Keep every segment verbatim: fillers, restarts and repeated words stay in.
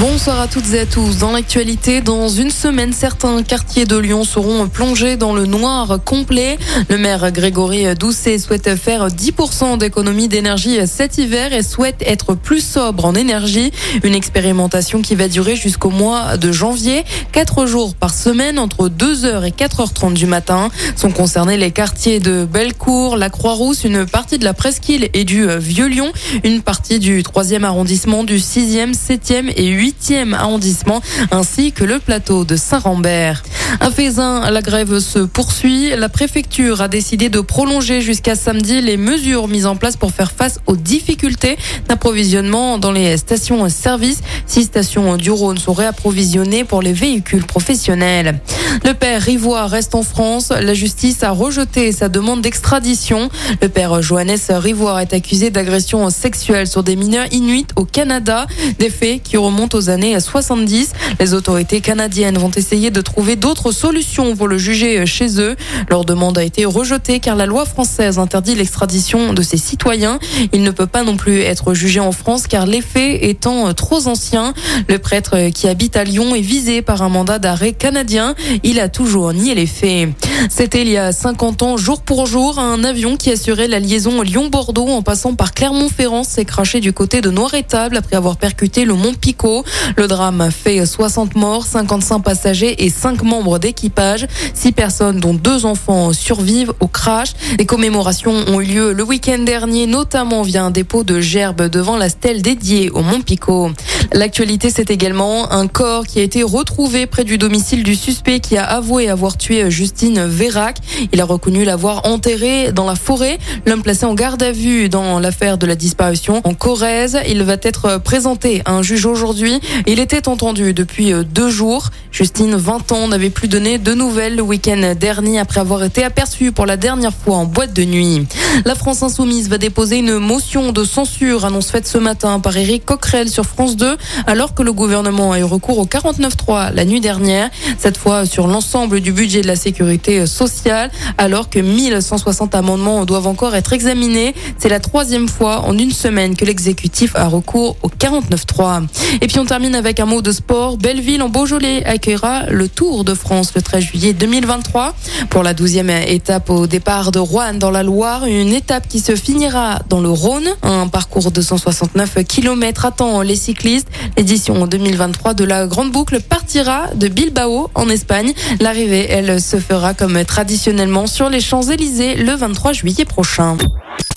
Bonsoir à toutes et à tous. Dans l'actualité, dans une semaine, certains quartiers de Lyon seront plongés dans le noir complet. Le maire Grégory Doucet souhaite faire dix pour cent d'économie d'énergie cet hiver et souhaite être plus sobre en énergie. Une expérimentation qui va durer jusqu'au mois de janvier, quatre jours par semaine, entre deux heures et quatre heures trente du matin. Sont concernés les quartiers de Bellecour, la Croix-Rousse, une partie de la Presqu'Île et du Vieux-Lyon, une partie du troisième arrondissement, du sixième, septième et huitième huitième arrondissement, ainsi que le plateau de Saint-Rambert. À Feyzin, la grève se poursuit. La préfecture a décidé de prolonger jusqu'à samedi les mesures mises en place pour faire face aux difficultés d'approvisionnement dans les stations-service. Six stations du Rhône sont réapprovisionnées pour les véhicules professionnels. Le père Rivoire reste en France. La justice a rejeté sa demande d'extradition. Le père Johannes Rivoire est accusé d'agression sexuelle sur des mineurs inuits au Canada. Des faits qui remontent aux années soixante-dix. Les autorités canadiennes vont essayer de trouver d'autres solutions pour le juger chez eux. Leur demande a été rejetée car la loi française interdit l'extradition de ses citoyens. Il ne peut pas non plus être jugé en France car les faits étant trop anciens. Le prêtre qui habite à Lyon est visé par un mandat d'arrêt canadien. Il a toujours nié les faits. C'était il y a cinquante ans, jour pour jour, un avion qui assurait la liaison Lyon-Bordeaux en passant par Clermont-Ferrand s'est crashé du côté de Noirétable après avoir percuté le Mont-Picot. Le drame fait soixante morts, cinquante-cinq passagers et cinq membres d'équipage. six personnes, dont deux enfants, survivent au crash. Des commémorations ont eu lieu le week-end dernier, notamment via un dépôt de gerbes devant la stèle dédiée au Mont-Picot. L'actualité, c'est également un corps qui a été retrouvé près du domicile du suspect qui a avoué avoir tué Justine Vérac. Il a reconnu l'avoir enterré dans la forêt. L'homme placé en garde à vue dans l'affaire de la disparition en Corrèze. Il va être présenté à un juge aujourd'hui. Il était entendu depuis deux jours. Justine, vingt ans, n'avait plus donné de nouvelles le week-end dernier après avoir été aperçue pour la dernière fois en boîte de nuit. La France Insoumise va déposer une motion de censure, annonce faite ce matin par Eric Coquerel sur France deux, alors que le gouvernement a eu recours au quarante-neuf trois la nuit dernière, cette fois sur l'ensemble du budget de la sécurité sociale, alors que mille cent soixante amendements doivent encore être examinés. C'est la troisième fois en une semaine que l'exécutif a recours au quarante-neuf trois. Et puis on termine avec un mot de sport. Belleville en Beaujolais accueillera le Tour de France le treize juillet deux mille vingt-trois pour la douzième étape au départ de Roanne dans la Loire. Une étape qui se finira dans le Rhône. Un parcours de cent soixante-neuf kilomètres attend les cyclistes. L'édition deux mille vingt-trois de la Grande Boucle partira de Bilbao en Espagne. L'arrivée, elle, se fera comme traditionnellement sur les Champs-Élysées le vingt-trois juillet prochain.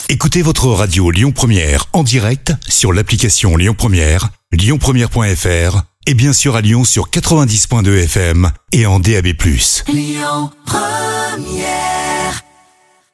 Écoutez votre radio Lyon Première en direct sur l'application Lyon Première, lyon première point f r et bien sûr à Lyon sur quatre-vingt-dix virgule deux F M et en D A B plus. Lyon Première.